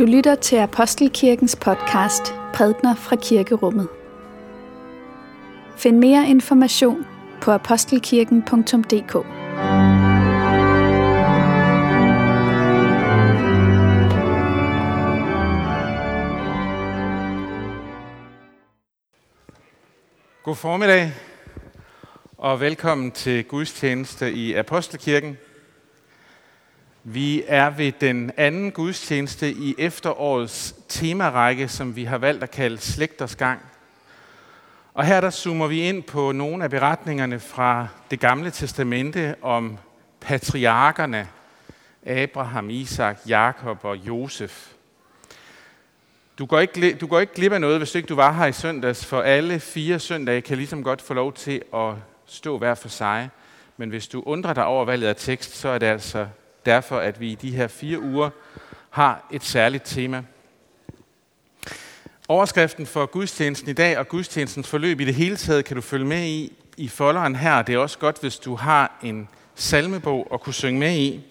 Du lytter til Apostelkirkens podcast Prædikener fra Kirkerummet. Find mere information på apostelkirken.dk. God formiddag og velkommen til gudstjeneste i Apostelkirken. Vi er ved den anden gudstjeneste i efterårets temarække, som vi har valgt at kalde Slægters Gang. Og her der zoomer vi ind på nogle af beretningerne fra det gamle testamente om patriarkerne Abraham, Isak, Jakob og Josef. Du går ikke glip af noget, hvis ikke du var her i søndags, for alle 4 søndage kan ligesom godt få lov til at stå hver for sig. Men hvis du undrer dig over valget af tekst, så er det altså derfor, at vi i de her 4 uger har et særligt tema. Overskriften for gudstjenesten i dag og gudstjenestens forløb i det hele taget kan du følge med i folderen her. Det er også godt, hvis du har en salmebog at kunne synge med i.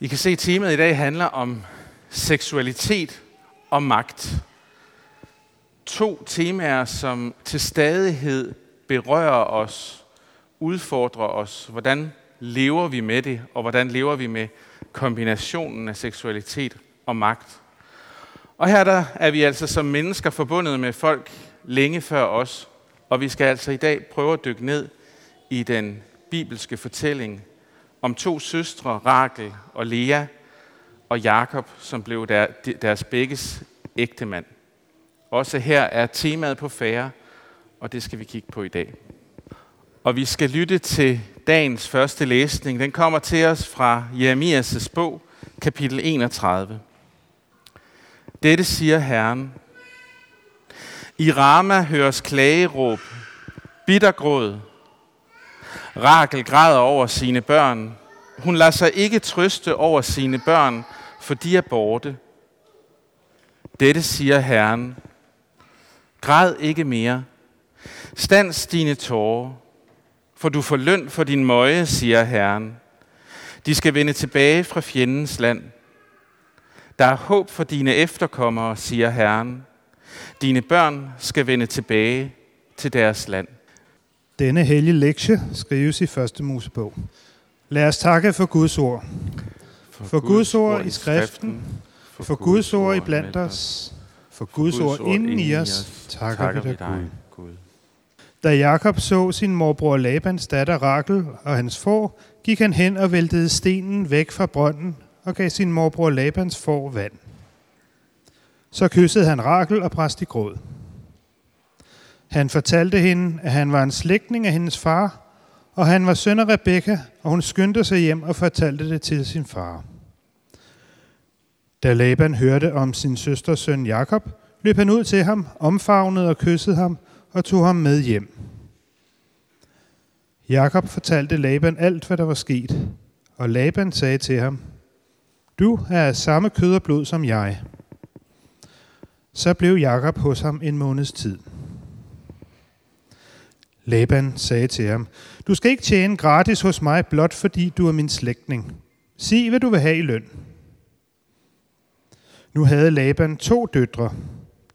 I kan se, at temaet i dag handler om seksualitet og magt. 2 temaer, som til stadighed berører os, udfordrer os. Hvordan lever vi med det, og hvordan lever vi med kombinationen af seksualitet og magt? Og her der er vi altså som mennesker forbundet med folk længe før os, og vi skal altså i dag prøve at dykke ned i den bibelske fortælling om 2 søstre, Rakel og Lea og Jakob, som blev deres begges ægtemand. Også her er temaet på færre, og det skal vi kigge på i dag. Og vi skal lytte til dagens første læsning. Den kommer til os fra Jeremias' bog, kapitel 31. Dette siger Herren. I Rama høres klageråb, bittergråd. Rakel græder over sine børn. Hun lader sig ikke trøste over sine børn, for de er borte. Dette siger Herren. Græd ikke mere. Stands dine tårer. For du får løn for din møje, siger Herren. De skal vende tilbage fra fjendens land. Der er håb for dine efterkommere, siger Herren. Dine børn skal vende tilbage til deres land. Denne hellige lektie skrives i 1. Mosebog. Lad os takke for Guds ord. For Guds ord i skriften, for Guds ord i blandt os, for Guds ord inden i os, takker vi dig, Gud. Da Jakob så sin morbror Labans datter Rakel og hans får, gik han hen og væltede stenen væk fra brønden og gav sin morbror Labans får vand. Så kyssede han Rakel og brast i gråd. Han fortalte hende, at han var en slægtning af hendes far, og han var søn af Rebekka, og hun skyndte sig hjem og fortalte det til sin far. Da Laban hørte om sin søsters søn Jakob, løb han ud til ham, omfavnede og kyssede ham, og tog ham med hjem. Jakob fortalte Laban alt, hvad der var sket, og Laban sagde til ham, du er af samme kød og blod som jeg. Så blev Jakob hos ham en måneds tid. Laban sagde til ham, du skal ikke tjene gratis hos mig, blot fordi du er min slægtning. Sig, hvad du vil have i løn. Nu havde Laban 2 døtre.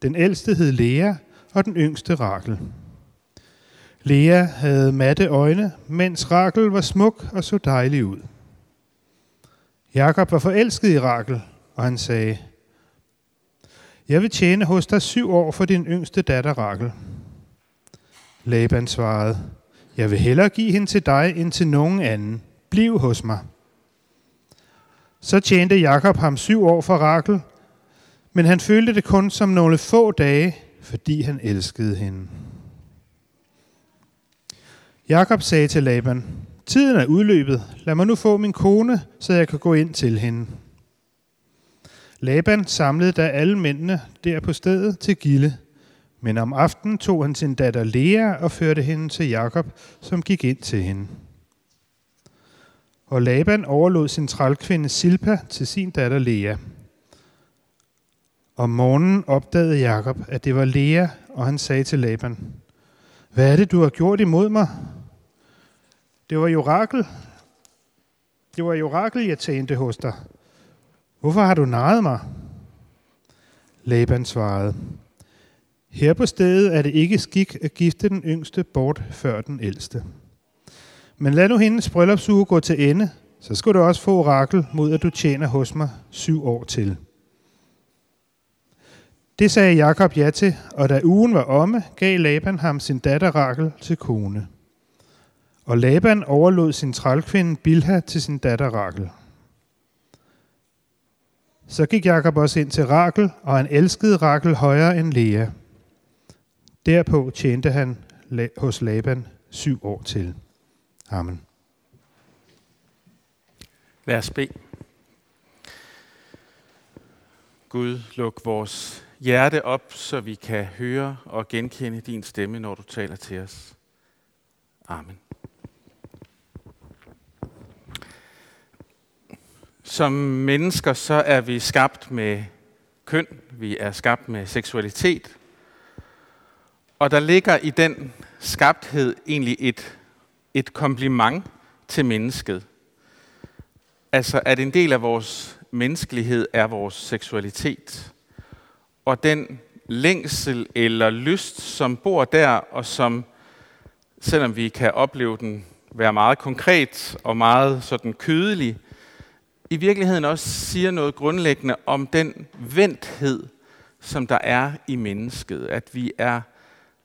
Den ældste hed Lea, og den yngste Rakel. Lea havde matte øjne, mens Rakel var smuk og så dejlig ud. Jakob var forelsket i Rakel, og han sagde, jeg vil tjene hos dig 7 år for din yngste datter Rakel. Laban svarede, jeg vil hellere give hende til dig end til nogen anden. Bliv hos mig. Så tjente Jakob ham 7 år for Rakel, men han følte det kun som nogle få dage, fordi han elskede hende. Jakob sagde til Laban, tiden er udløbet, lad mig nu få min kone, så jeg kan gå ind til hende. Laban samlede da alle mændene der på stedet til gilde, men om aftenen tog han sin datter Lea og førte hende til Jakob, som gik ind til hende. Og Laban overlod sin trælkvinde Silpa til sin datter Lea. Om morgenen opdagede Jakob, at det var Lea, og han sagde til Laban, hvad er det, du har gjort imod mig? Det var jo Rakel, jeg tjente hos dig. Hvorfor har du narret mig? Laban svarede, her på stedet er det ikke skik at gifte den yngste bort før den ældste. Men lad nu hendes bryllupsuge gå til ende, så skal du også få Rakel mod, at du tjener hos mig 7 år til. Det sagde Jakob ja til, og da ugen var omme, gav Laban ham sin datter Rakel til kone. Og Laban overlod sin trælkvinde Bilha til sin datter Rakel. Så gik Jakob også ind til Rakel, og han elskede Rakel højere end Lea. Derpå tjente han hos Laban 7 år til. Amen. Lad os bede. Gud, luk vores hjerte op, så vi kan høre og genkende din stemme, når du taler til os. Amen. Som mennesker så er vi skabt med køn, vi er skabt med seksualitet, og der ligger i den skabthed egentlig et kompliment til mennesket. Altså at en del af vores menneskelighed er vores seksualitet, og den længsel eller lyst, som bor der, og som, selvom vi kan opleve den være meget konkret og meget sådan kødelig, i virkeligheden også siger noget grundlæggende om den vendthed, som der er i mennesket. At vi er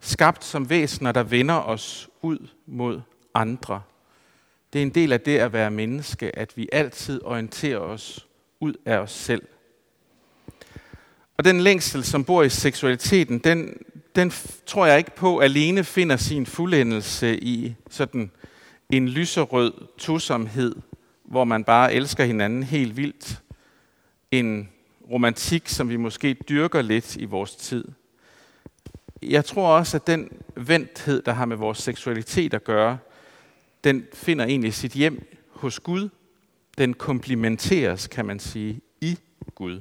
skabt som væsener, der vender os ud mod andre. Det er en del af det at være menneske, at vi altid orienterer os ud af os selv. Og den længsel, som bor i seksualiteten, den tror jeg ikke på alene finder sin fuldendelse i sådan en lyserød tosomhed, hvor man bare elsker hinanden helt vildt. En romantik, som vi måske dyrker lidt i vores tid. Jeg tror også, at den vendthed, der har med vores seksualitet at gøre, den finder egentlig sit hjem hos Gud. Den komplementeres, kan man sige, i Gud.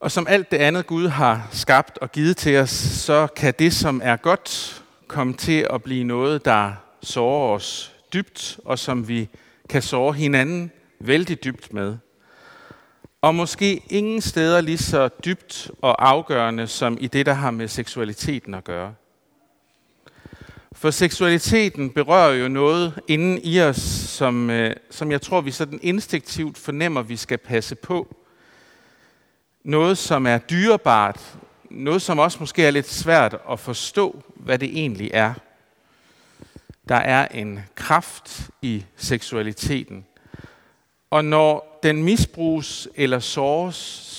Og som alt det andet, Gud har skabt og givet til os, så kan det, som er godt, komme til at blive noget, der sårer os dybt, og som vi kan såre hinanden vældig dybt med. Og måske ingen steder lige så dybt og afgørende, som i det, der har med seksualiteten at gøre. For seksualiteten berører jo noget inden i os, som jeg tror, vi sådan instinktivt fornemmer, vi skal passe på. Noget, som er dyrebart, noget, som også måske er lidt svært at forstå, hvad det egentlig er. Der er en kraft i seksualiteten. Og når den misbruges eller såres,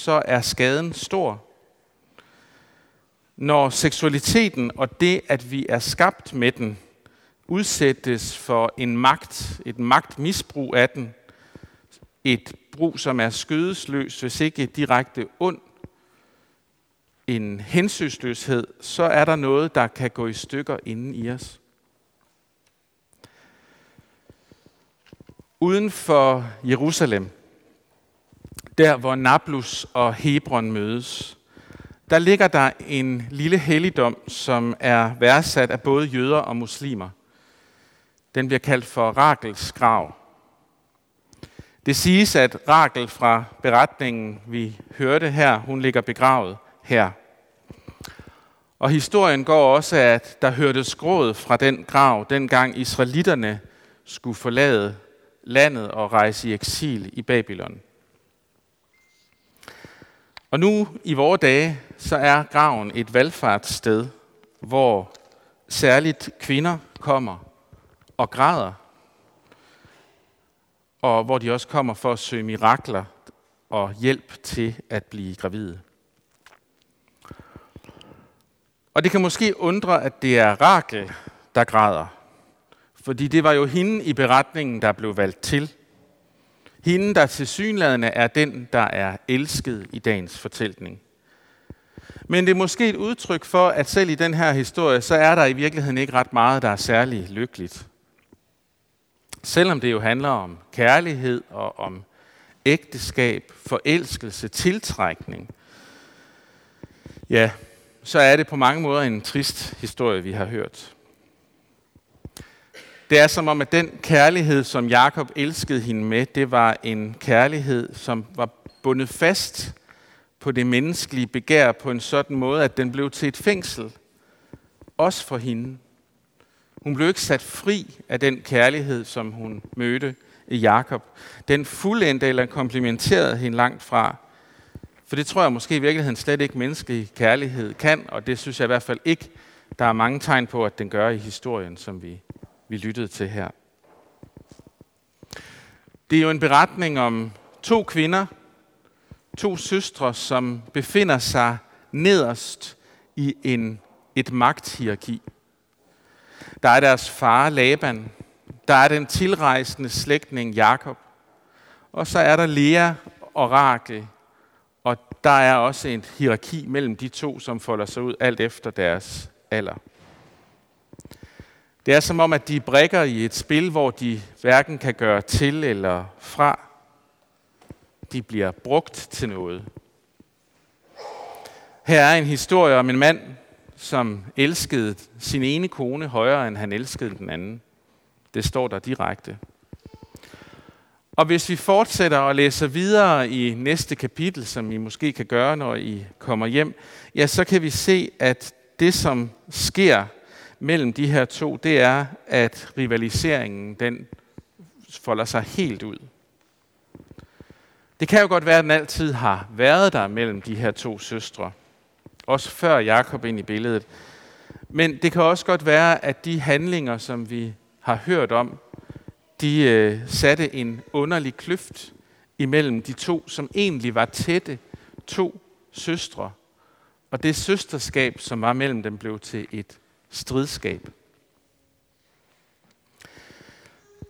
så er skaden stor. Når seksualiteten og det, at vi er skabt med den, udsættes for en magt, et magtmisbrug af den, et brug, som er skødesløs, hvis ikke direkte ond, en hensynsløshed, så er der noget, der kan gå i stykker inden i os. Uden for Jerusalem, der hvor Nablus og Hebron mødes, der ligger der en lille helligdom, som er værdsat af både jøder og muslimer. Den bliver kaldt for Rakels grav. Det siges, at Rakel fra beretningen, vi hørte her, hun ligger begravet her. Og historien går også, at der hørtes gråd fra den grav, dengang israelitterne skulle forlade landet og rejse i eksil i Babylon. Og nu i vore dage, så er graven et valfartssted, hvor særligt kvinder kommer og græder, og hvor de også kommer for at søge mirakler og hjælp til at blive gravide. Og det kan måske undre, at det er Rakel, der græder, fordi det var jo hende i beretningen, der blev valgt til. Hende, der tilsyneladende er den, der er elsket i dagens fortælling. Men det er måske et udtryk for, at selv i den her historie, så er der i virkeligheden ikke ret meget, der er særlig lykkeligt. Selvom det jo handler om kærlighed og om ægteskab, forelskelse, tiltrækning, ja, så er det på mange måder en trist historie, vi har hørt. Det er som om, at den kærlighed, som Jakob elskede hende med, det var en kærlighed, som var bundet fast på det menneskelige begær på en sådan måde, at den blev til et fængsel, også for hende. Hun blev ikke sat fri af den kærlighed, som hun mødte i Jakob. Den fuldendte eller komplimenterede hende langt fra. For det tror jeg måske i virkeligheden slet ikke menneskelig kærlighed kan, og det synes jeg i hvert fald ikke, der er mange tegn på, at den gør i historien, som vi lyttede til her. Det er jo en beretning om to kvinder, to søstre, som befinder sig nederst i et magthierarki. Der er deres far Laban, der er den tilrejsende slægtning Jakob, og så er der Lea og Rakel, og der er også et hierarki mellem de to, som folder sig ud alt efter deres alder. Det er som om, at de brikker i et spil, hvor de hverken kan gøre til eller fra. De bliver brugt til noget. Her er en historie om en mand, som elskede sin ene kone højere, end han elskede den anden. Det står der direkte. Og hvis vi fortsætter og læser videre i næste kapitel, som I måske kan gøre, når I kommer hjem, ja, så kan vi se, at det, som sker mellem de her to, det er, at rivaliseringen, den folder sig helt ud. Det kan jo godt være, at den altid har været der mellem de her to søstre. Også før Jakob ind i billedet. Men det kan også godt være, at de handlinger, som vi har hørt om, de satte en underlig kløft imellem de to, som egentlig var tætte to søstre. Og det søsterskab, som var mellem dem, blev til et stridskab.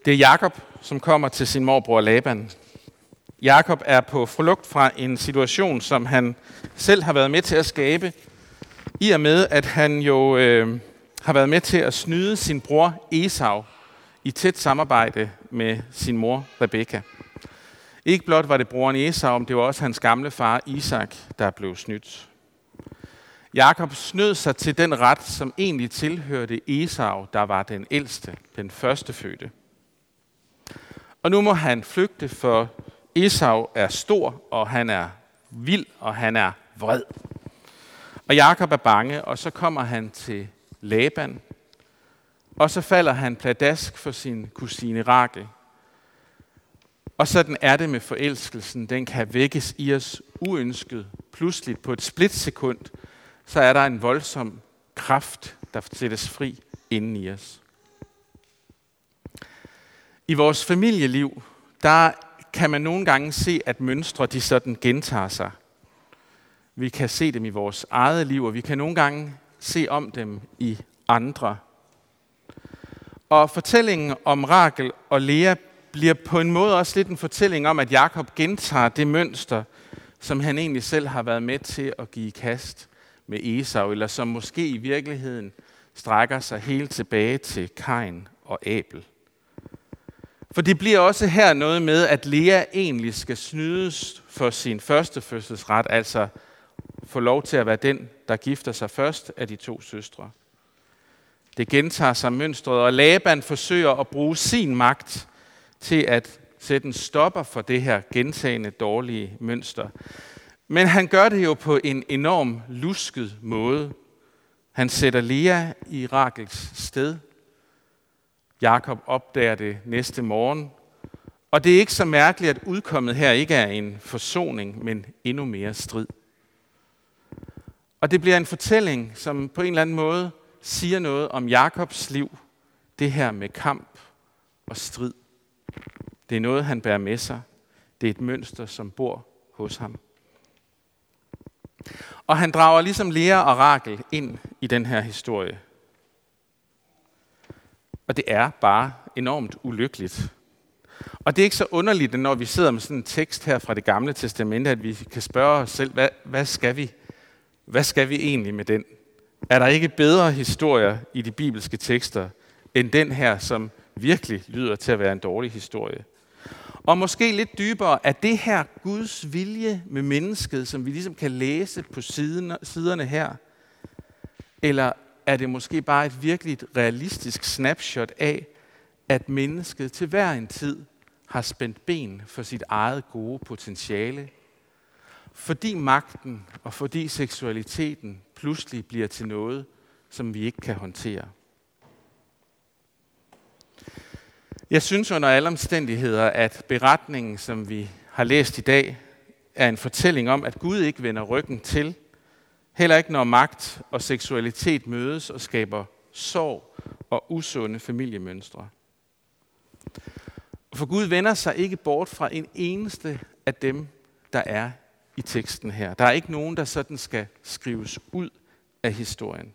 Det er Jakob, som kommer til sin morbror Laban. Jakob er på flugt fra en situation, som han selv har været med til at skabe, i og med, at han jo har været med til at snyde sin bror Esau i tæt samarbejde med sin mor Rebekka. Ikke blot var det broren Esau, men det var også hans gamle far Isak, der blev snydt. Jakob snød sig til den ret, som egentlig tilhørte Esau, der var den ældste, den førstefødte. Og nu må han flygte, for Esau er stor, og han er vild, og han er vred. Og Jakob er bange, og så kommer han til Laban. Og så falder han pladask for sin kusine Rakel. Og sådan er det med forelskelsen. Den kan vækkes i os uønsket. Pludseligt på et splitsekund, så er der en voldsom kraft, der sættes fri inden i os. I vores familieliv, der kan man nogle gange se, at mønstre de sådan gentager sig. Vi kan se dem i vores eget liv, og vi kan nogle gange se om dem i andre. Og fortællingen om Rakel og Lea bliver på en måde også lidt en fortælling om, at Jakob gentager det mønster, som han egentlig selv har været med til at give kast med Esau, eller som måske i virkeligheden strækker sig helt tilbage til Kain og Abel. For det bliver også her noget med, at Lea egentlig skal snydes for sin førstefødselsret, altså få lov til at være den, der gifter sig først af de to søstre. Det gentager sig mønstret, og Laban forsøger at bruge sin magt til at sætte en stopper for det her gentagende dårlige mønster. Men han gør det jo på en enorm lusket måde. Han sætter Lea i Rakels sted. Jakob opdager det næste morgen, og det er ikke så mærkeligt, at udkommet her ikke er en forsoning, men endnu mere strid. Og det bliver en fortælling, som på en eller anden måde siger noget om Jakobs liv, det her med kamp og strid. Det er noget, han bærer med sig. Det er et mønster, som bor hos ham. Og han drager ligesom Lea og Rakel ind i den her historie. Og det er bare enormt ulykkeligt. Og det er ikke så underligt, når vi sidder med sådan en tekst her fra Det Gamle Testamente, at vi kan spørge os selv, hvad skal vi egentlig med den? Er der ikke bedre historier i de bibelske tekster, end den her, som virkelig lyder til at være en dårlig historie? Og måske lidt dybere, er det her Guds vilje med mennesket, som vi ligesom kan læse på siderne her? Eller er det måske bare et virkelig realistisk snapshot af, at mennesket til hver en tid har spændt ben for sit eget gode potentiale, Fordi magten og fordi seksualiteten pludselig bliver til noget, som vi ikke kan håndtere. Jeg synes under alle omstændigheder, at beretningen, som vi har læst i dag, er en fortælling om, at Gud ikke vender ryggen til, heller ikke når magt og seksualitet mødes og skaber sorg og usunde familiemønstre. For Gud vender sig ikke bort fra en eneste af dem, der er i teksten her. Der er ikke nogen, der sådan skal skrives ud af historien.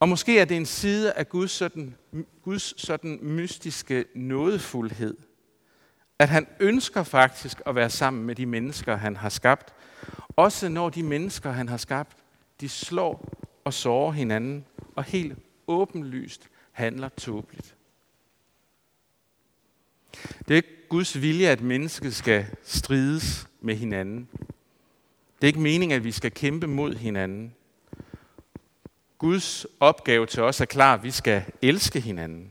Og måske er det en side af Guds sådan mystiske nådefuldhed, at han ønsker faktisk at være sammen med de mennesker, han har skabt, også når de mennesker, han har skabt, de slår og sårer hinanden og helt åbenlyst handler tåbeligt. Det er ikke Guds vilje, at mennesket skal strides med hinanden. Det er ikke meningen, at vi skal kæmpe mod hinanden. Guds opgave til os er klar, at vi skal elske hinanden.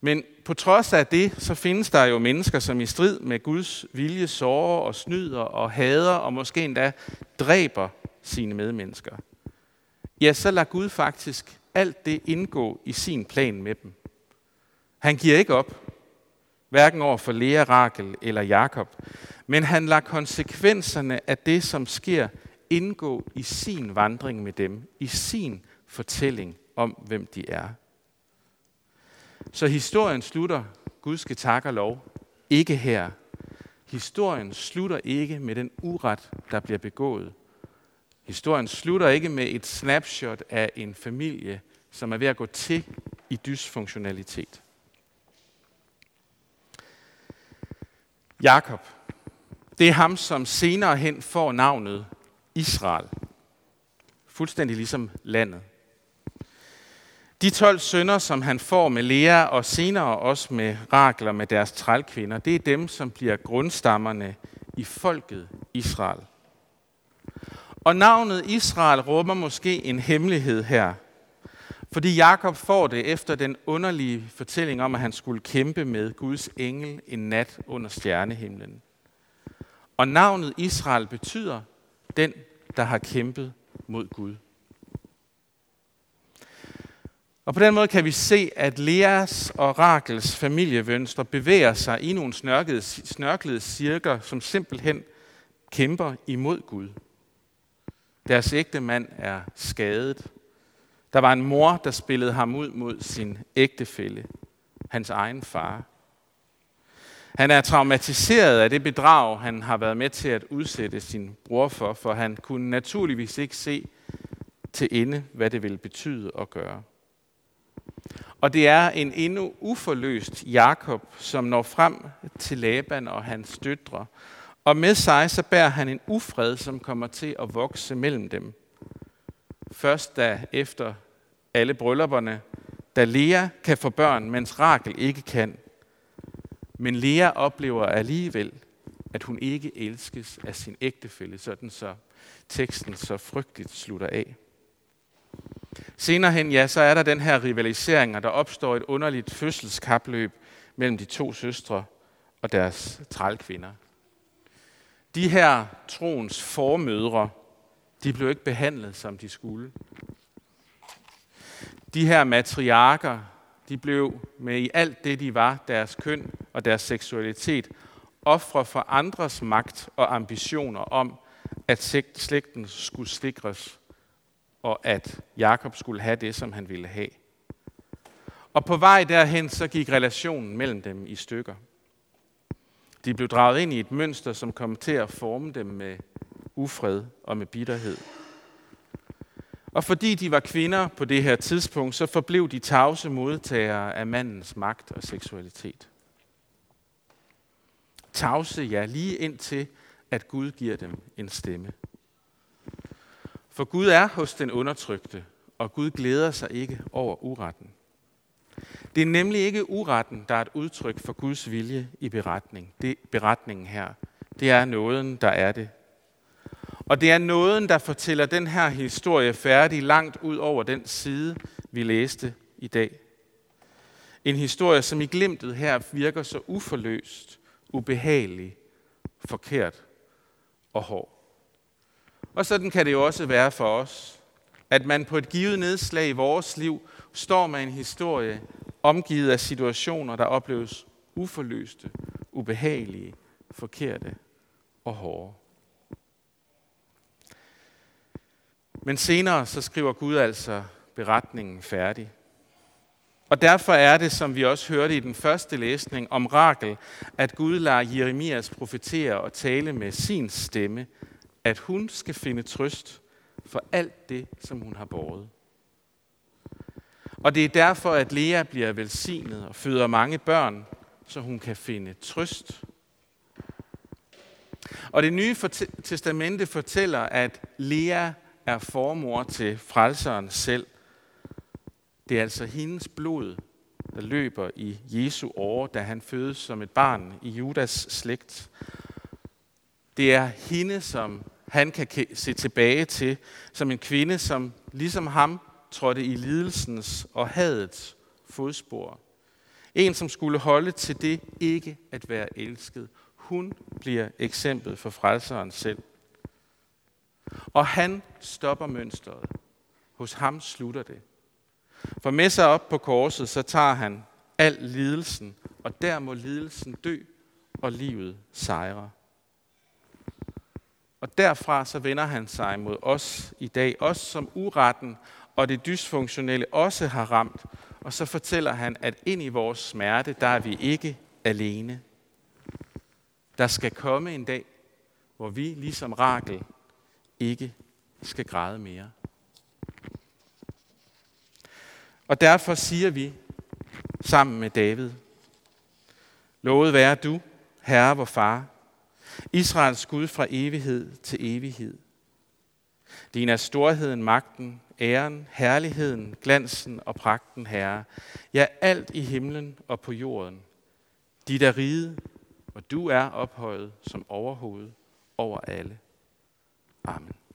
Men på trods af det, så findes der jo mennesker, som i strid med Guds vilje sårer og snyder og hader og måske endda dræber sine medmennesker. Ja, så lader Gud faktisk alt det indgå i sin plan med dem. Han giver ikke op, hverken over for Lea, Rakel eller Jakob, men han lader konsekvenserne af det, som sker, indgå i sin vandring med dem, i sin fortælling om, hvem de er. Så historien slutter, Gud skal takke og lov, ikke her. Historien slutter ikke med den uret, der bliver begået. Historien slutter ikke med et snapshot af en familie, som er ved at gå til i dysfunktionalitet. Jakob, det er ham, som senere hen får navnet Israel. Fuldstændig ligesom landet. De 12 sønner, som han får med Lea og senere også med Rakel og med deres trælkvinder, det er dem, som bliver grundstammerne i folket Israel. Og navnet Israel rummer måske en hemmelighed her. Fordi Jakob får det efter den underlige fortælling om, at han skulle kæmpe med Guds engel en nat under stjernehimlen. Og navnet Israel betyder den, der har kæmpet mod Gud. Og på den måde kan vi se, at Leas og Rakels familiemønstre bevæger sig i nogle snørklede cirkler, som simpelthen kæmper imod Gud. Deres ægte mand er skadet. Der var en mor, der spillede ham ud mod sin ægtefælle, hans egen far. Han er traumatiseret af det bedrag, han har været med til at udsætte sin bror for, for han kunne naturligvis ikke se til ende, hvad det ville betyde at gøre. Og det er en endnu uforløst Jakob, som når frem til Laban og hans døtre, og med sig så bærer han en ufred, som kommer til at vokse mellem dem. Først da efter alle bryllupperne, da Lea kan få børn, mens Rakel ikke kan. Men Lea oplever alligevel, at hun ikke elskes af sin ægtefælle, sådan så teksten så frygteligt slutter af. Senere hen, ja, så er der den her rivalisering, og der opstår et underligt fødselskapløb mellem de to søstre og deres trælkvinder. De her troens formødre, de blev ikke behandlet, som de skulle. De her matriarker, de blev med i alt det, de var, deres køn og deres seksualitet, ofre for andres magt og ambitioner om, at slægten skulle sikres, og at Jakob skulle have det, som han ville have. Og på vej derhen, så gik relationen mellem dem i stykker. De blev draget ind i et mønster, som kom til at forme dem med ufred og med bitterhed. Og fordi de var kvinder på det her tidspunkt, så forblev de tavse modtagere af mandens magt og seksualitet. Tavse, ja, lige indtil, at Gud giver dem en stemme. For Gud er hos den undertrykte, og Gud glæder sig ikke over uretten. Det er nemlig ikke uretten, der er et udtryk for Guds vilje i beretningen. Det er beretningen her. Det er nåden, der er det. Og det er nåden, der fortæller den her historie færdig langt ud over den side, vi læste i dag. En historie, som i glimtet her virker så uforløst, ubehagelig, forkert og hård. Og sådan kan det jo også være for os, at man på et givet nedslag i vores liv står med en historie omgivet af situationer, der opleves uforløste, ubehagelige, forkerte og hårde. Men senere så skriver Gud altså beretningen færdig. Og derfor er det, som vi også hørte i den første læsning om Rakel, at Gud lader Jeremias profetere og tale med sin stemme, at hun skal finde trøst for alt det, som hun har båret. Og det er derfor, at Lea bliver velsignet og føder mange børn, så hun kan finde trøst. Og det nye testamente fortæller, at Lea er formor til frelseren selv. Det er altså hendes blod, der løber i Jesu åre, da han fødes som et barn i Judas slægt. Det er hende, som han kan se tilbage til, som en kvinde, som ligesom ham trådte i lidelsens og hadets fodspor. En, som skulle holde til det ikke at være elsket. Hun bliver eksemplet for frelseren selv. Og han stopper mønstret. Hos ham slutter det. For med sig op på korset, så tager han al lidelsen, og der må lidelsen dø, og livet sejre. Og derfra så vender han sig mod os i dag, os som uretten og det dysfunktionelle også har ramt, og så fortæller han, at ind i vores smerte, der er vi ikke alene. Der skal komme en dag, hvor vi, ligesom Rakel, ikke skal græde mere. Og derfor siger vi sammen med David: Lovet være du, Herre vor far, Israels Gud fra evighed til evighed. Din er storheden, magten, æren, herligheden, glansen og pragten, Herre. Ja, alt i himlen og på jorden. Dit er riget, og du er ophøjet som overhoved over alle. Amen.